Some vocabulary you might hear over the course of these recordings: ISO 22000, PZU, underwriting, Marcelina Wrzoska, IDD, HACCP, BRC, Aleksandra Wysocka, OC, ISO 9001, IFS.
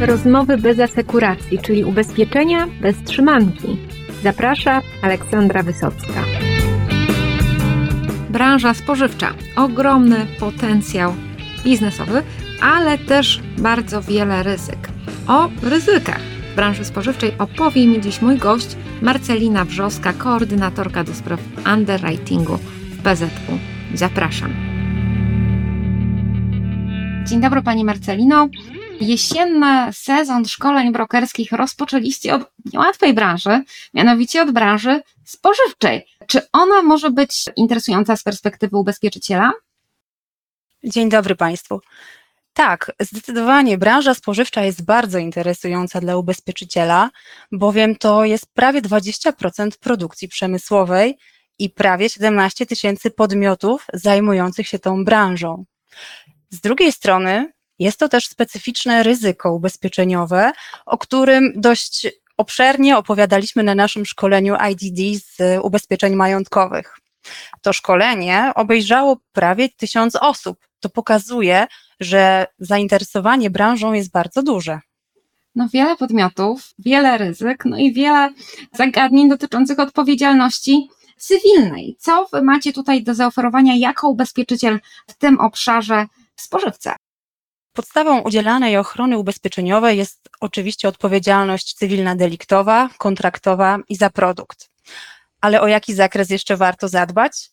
Rozmowy bez asekuracji, czyli ubezpieczenia bez trzymanki. Zaprasza Aleksandra Wysocka. Branża spożywcza. Ogromny potencjał biznesowy, ale też bardzo wiele ryzyk. O ryzykach w branży spożywczej opowie mi dziś mój gość Marcelina Wrzoska, koordynatorka do spraw underwritingu w PZU. Zapraszam. Dzień dobry Pani Marcelino. Jesienny sezon szkoleń brokerskich rozpoczęliście od niełatwej branży, mianowicie od branży spożywczej. Czy ona może być interesująca z perspektywy ubezpieczyciela? Dzień dobry Państwu. Tak, zdecydowanie branża spożywcza jest bardzo interesująca dla ubezpieczyciela, bowiem to jest prawie 20% produkcji przemysłowej i prawie 17 tysięcy podmiotów zajmujących się tą branżą. Z drugiej strony jest to też specyficzne ryzyko ubezpieczeniowe, o którym dość obszernie opowiadaliśmy na naszym szkoleniu IDD z ubezpieczeń majątkowych. To szkolenie obejrzało prawie 1000 osób. To pokazuje, że zainteresowanie branżą jest bardzo duże. Wiele podmiotów, wiele ryzyk, i wiele zagadnień dotyczących odpowiedzialności cywilnej. Co Wy macie tutaj do zaoferowania jako ubezpieczyciel w tym obszarze spożywca? Podstawą udzielanej ochrony ubezpieczeniowej jest oczywiście odpowiedzialność cywilna deliktowa, kontraktowa i za produkt. Ale o jaki zakres jeszcze warto zadbać?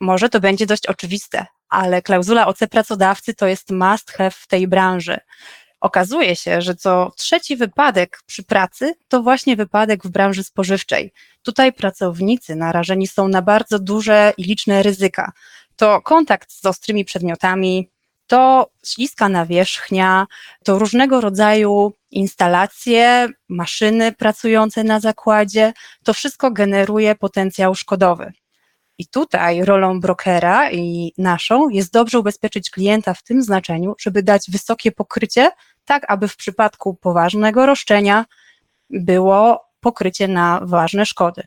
Może to będzie dość oczywiste, ale klauzula OC pracodawcy to jest must have w tej branży. Okazuje się, że co trzeci wypadek przy pracy to właśnie wypadek w branży spożywczej. Tutaj pracownicy narażeni są na bardzo duże i liczne ryzyka. To kontakt z ostrymi przedmiotami, to śliska nawierzchnia, to różnego rodzaju instalacje, maszyny pracujące na zakładzie, to wszystko generuje potencjał szkodowy. I tutaj rolą brokera i naszą jest dobrze ubezpieczyć klienta w tym znaczeniu, żeby dać wysokie pokrycie, tak aby w przypadku poważnego roszczenia było pokrycie na ważne szkody.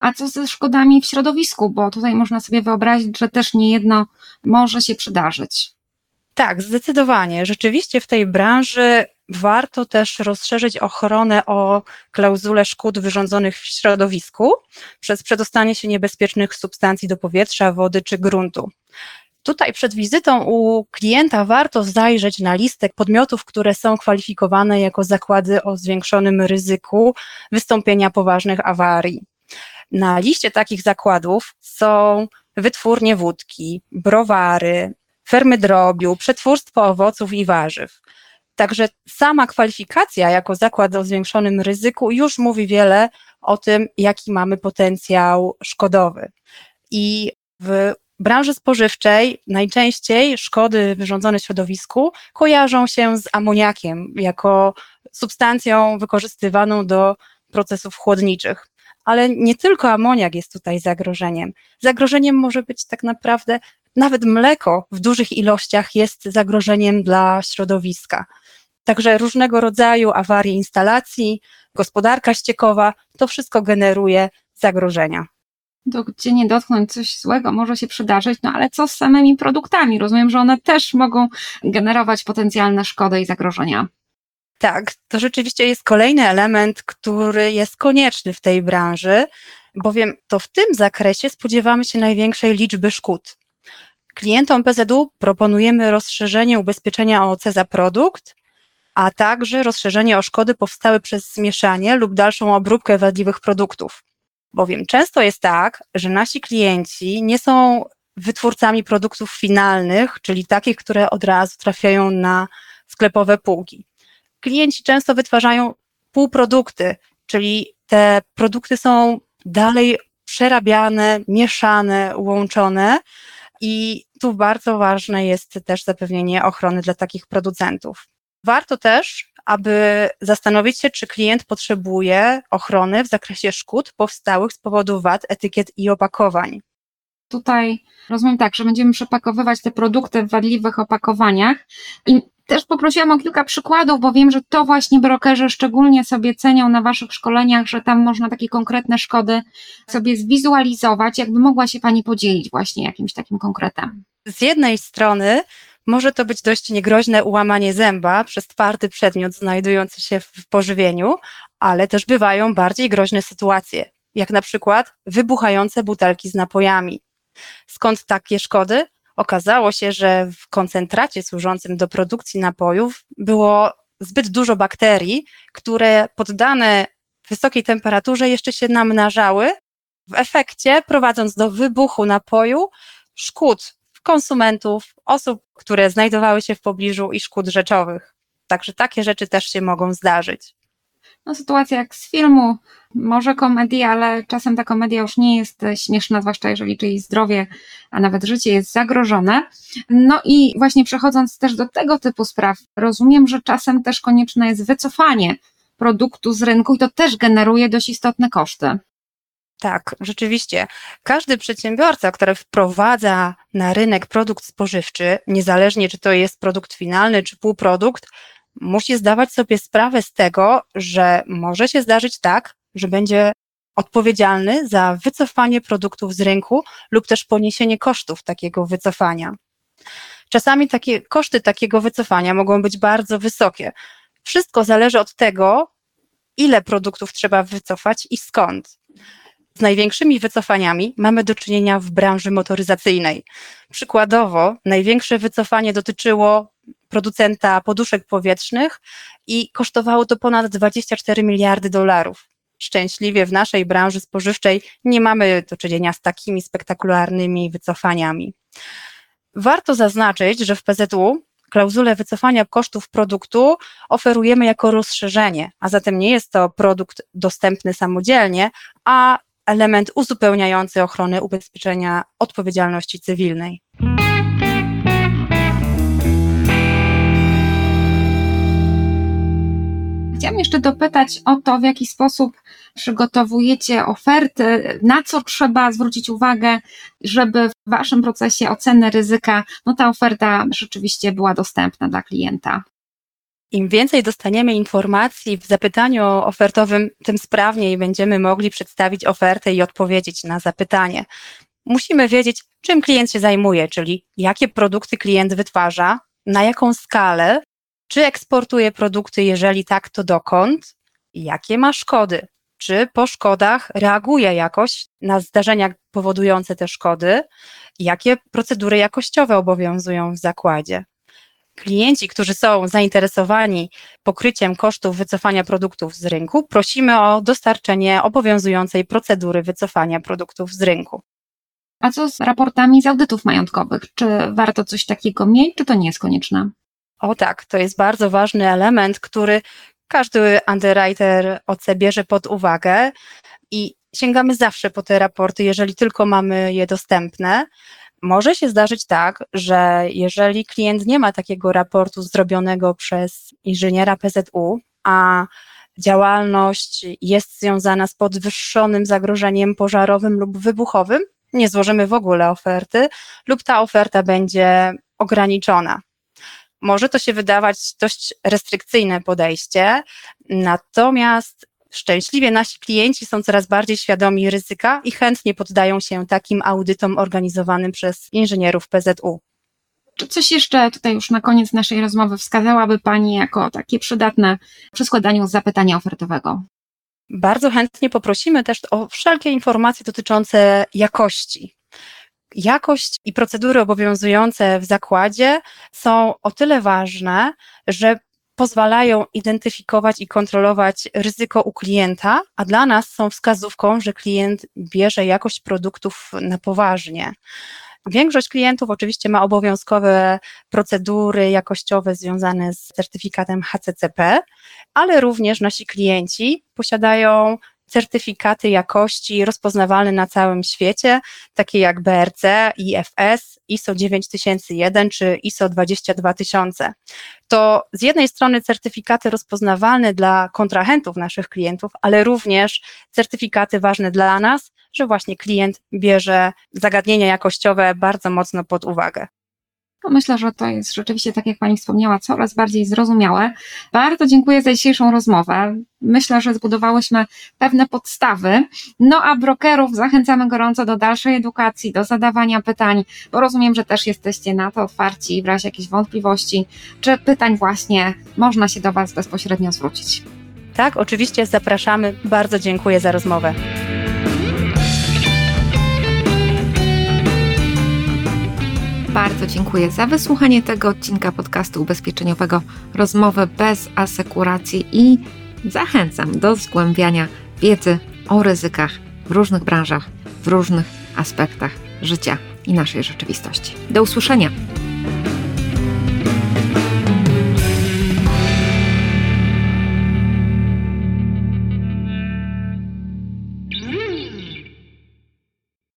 A co ze szkodami w środowisku? Bo tutaj można sobie wyobrazić, że też niejedno może się przydarzyć. Tak, zdecydowanie. Rzeczywiście w tej branży warto też rozszerzyć ochronę o klauzulę szkód wyrządzonych w środowisku przez przedostanie się niebezpiecznych substancji do powietrza, wody czy gruntu. Tutaj przed wizytą u klienta warto zajrzeć na listę podmiotów, które są kwalifikowane jako zakłady o zwiększonym ryzyku wystąpienia poważnych awarii. Na liście takich zakładów są wytwórnie wódki, browary, fermy drobiu, przetwórstwo owoców i warzyw. Także sama kwalifikacja jako zakład o zwiększonym ryzyku już mówi wiele o tym, jaki mamy potencjał szkodowy. I w branży spożywczej najczęściej szkody wyrządzone środowisku kojarzą się z amoniakiem jako substancją wykorzystywaną do procesów chłodniczych. Ale nie tylko amoniak jest tutaj zagrożeniem. Zagrożeniem może być tak naprawdę nawet mleko w dużych ilościach jest zagrożeniem dla środowiska. Także różnego rodzaju awarie instalacji, gospodarka ściekowa, to wszystko generuje zagrożenia. To gdzie nie dotknąć, coś złego może się przydarzyć, ale co z samymi produktami? Rozumiem, że one też mogą generować potencjalne szkody i zagrożenia. Tak, to rzeczywiście jest kolejny element, który jest konieczny w tej branży, bowiem to w tym zakresie spodziewamy się największej liczby szkód. Klientom PZU proponujemy rozszerzenie ubezpieczenia OC za produkt, a także rozszerzenie o szkody powstałe przez zmieszanie lub dalszą obróbkę wadliwych produktów. Bowiem często jest tak, że nasi klienci nie są wytwórcami produktów finalnych, czyli takich, które od razu trafiają na sklepowe półki. Klienci często wytwarzają półprodukty, czyli te produkty są dalej przerabiane, mieszane, łączone i tu bardzo ważne jest też zapewnienie ochrony dla takich producentów. Warto też, aby zastanowić się, czy klient potrzebuje ochrony w zakresie szkód powstałych z powodu wad, etykiet i opakowań. Tutaj rozumiem tak, że będziemy przepakowywać te produkty w wadliwych opakowaniach i też poprosiłam o kilka przykładów, bo wiem, że to właśnie brokerzy szczególnie sobie cenią na Waszych szkoleniach, że tam można takie konkretne szkody sobie zwizualizować. Jakby mogła się Pani podzielić właśnie jakimś takim konkretem? Z jednej strony może to być dość niegroźne łamanie zęba przez twardy przedmiot znajdujący się w pożywieniu, ale też bywają bardziej groźne sytuacje, jak na przykład wybuchające butelki z napojami. Skąd takie szkody? Okazało się, że w koncentracie służącym do produkcji napojów było zbyt dużo bakterii, które poddane wysokiej temperaturze jeszcze się namnażały, w efekcie prowadząc do wybuchu napoju, szkód konsumentów, osób, które znajdowały się w pobliżu i szkód rzeczowych. Także takie rzeczy też się mogą zdarzyć. No, sytuacja jak z filmu, może komedii, ale czasem ta komedia już nie jest śmieszna, zwłaszcza jeżeli czyjeś zdrowie, a nawet życie jest zagrożone. No i właśnie przechodząc też do tego typu spraw, rozumiem, że czasem też konieczne jest wycofanie produktu z rynku i to też generuje dość istotne koszty. Tak, rzeczywiście. Każdy przedsiębiorca, który wprowadza na rynek produkt spożywczy, niezależnie czy to jest produkt finalny czy półprodukt, musi zdawać sobie sprawę z tego, że może się zdarzyć tak, że będzie odpowiedzialny za wycofanie produktów z rynku lub też poniesienie kosztów takiego wycofania. Czasami koszty takiego wycofania mogą być bardzo wysokie. Wszystko zależy od tego, ile produktów trzeba wycofać i skąd. Z największymi wycofaniami mamy do czynienia w branży motoryzacyjnej. Przykładowo największe wycofanie dotyczyło producenta poduszek powietrznych i kosztowało to ponad 24 miliardy dolarów. Szczęśliwie w naszej branży spożywczej nie mamy do czynienia z takimi spektakularnymi wycofaniami. Warto zaznaczyć, że w PZU klauzulę wycofania kosztów produktu oferujemy jako rozszerzenie, a zatem nie jest to produkt dostępny samodzielnie, a element uzupełniający ochronę ubezpieczenia odpowiedzialności cywilnej. Chciałam jeszcze dopytać o to, w jaki sposób przygotowujecie oferty, na co trzeba zwrócić uwagę, żeby w waszym procesie oceny ryzyka ta oferta rzeczywiście była dostępna dla klienta. Im więcej dostaniemy informacji w zapytaniu ofertowym, tym sprawniej będziemy mogli przedstawić ofertę i odpowiedzieć na zapytanie. Musimy wiedzieć, czym klient się zajmuje, czyli jakie produkty klient wytwarza, na jaką skalę, czy eksportuje produkty, jeżeli tak, to dokąd, jakie ma szkody, czy po szkodach reaguje jakoś na zdarzenia powodujące te szkody, jakie procedury jakościowe obowiązują w zakładzie. Klienci, którzy są zainteresowani pokryciem kosztów wycofania produktów z rynku, prosimy o dostarczenie obowiązującej procedury wycofania produktów z rynku. A co z raportami z audytów majątkowych? Czy warto coś takiego mieć, czy to nie jest konieczne? O tak, to jest bardzo ważny element, który każdy underwriter OC bierze pod uwagę i sięgamy zawsze po te raporty, jeżeli tylko mamy je dostępne. Może się zdarzyć tak, że jeżeli klient nie ma takiego raportu zrobionego przez inżyniera PZU, a działalność jest związana z podwyższonym zagrożeniem pożarowym lub wybuchowym, nie złożymy w ogóle oferty lub ta oferta będzie ograniczona. Może to się wydawać dość restrykcyjne podejście, natomiast szczęśliwie nasi klienci są coraz bardziej świadomi ryzyka i chętnie poddają się takim audytom organizowanym przez inżynierów PZU. Czy coś jeszcze tutaj już na koniec naszej rozmowy wskazałaby Pani jako takie przydatne przy składaniu zapytania ofertowego? Bardzo chętnie poprosimy też o wszelkie informacje dotyczące jakości. Jakość i procedury obowiązujące w zakładzie są o tyle ważne, że pozwalają identyfikować i kontrolować ryzyko u klienta, a dla nas są wskazówką, że klient bierze jakość produktów na poważnie. Większość klientów oczywiście ma obowiązkowe procedury jakościowe związane z certyfikatem HACCP, ale również nasi klienci posiadają certyfikaty jakości rozpoznawalne na całym świecie, takie jak BRC, IFS, ISO 9001 czy ISO 22000. To z jednej strony certyfikaty rozpoznawalne dla kontrahentów naszych klientów, ale również certyfikaty ważne dla nas, że właśnie klient bierze zagadnienia jakościowe bardzo mocno pod uwagę. to myślę, że to jest rzeczywiście, tak jak Pani wspomniała, coraz bardziej zrozumiałe. Bardzo dziękuję za dzisiejszą rozmowę. Myślę, że zbudowałyśmy pewne podstawy. No a brokerów zachęcamy gorąco do dalszej edukacji, do zadawania pytań, bo rozumiem, że też jesteście na to otwarci i w razie jakichś wątpliwości czy pytań właśnie można się do Was bezpośrednio zwrócić. Tak, oczywiście zapraszamy. Bardzo dziękuję za rozmowę. Bardzo dziękuję za wysłuchanie tego odcinka podcastu ubezpieczeniowego Rozmowy bez asekuracji i zachęcam do zgłębiania wiedzy o ryzykach w różnych branżach, w różnych aspektach życia i naszej rzeczywistości. Do usłyszenia!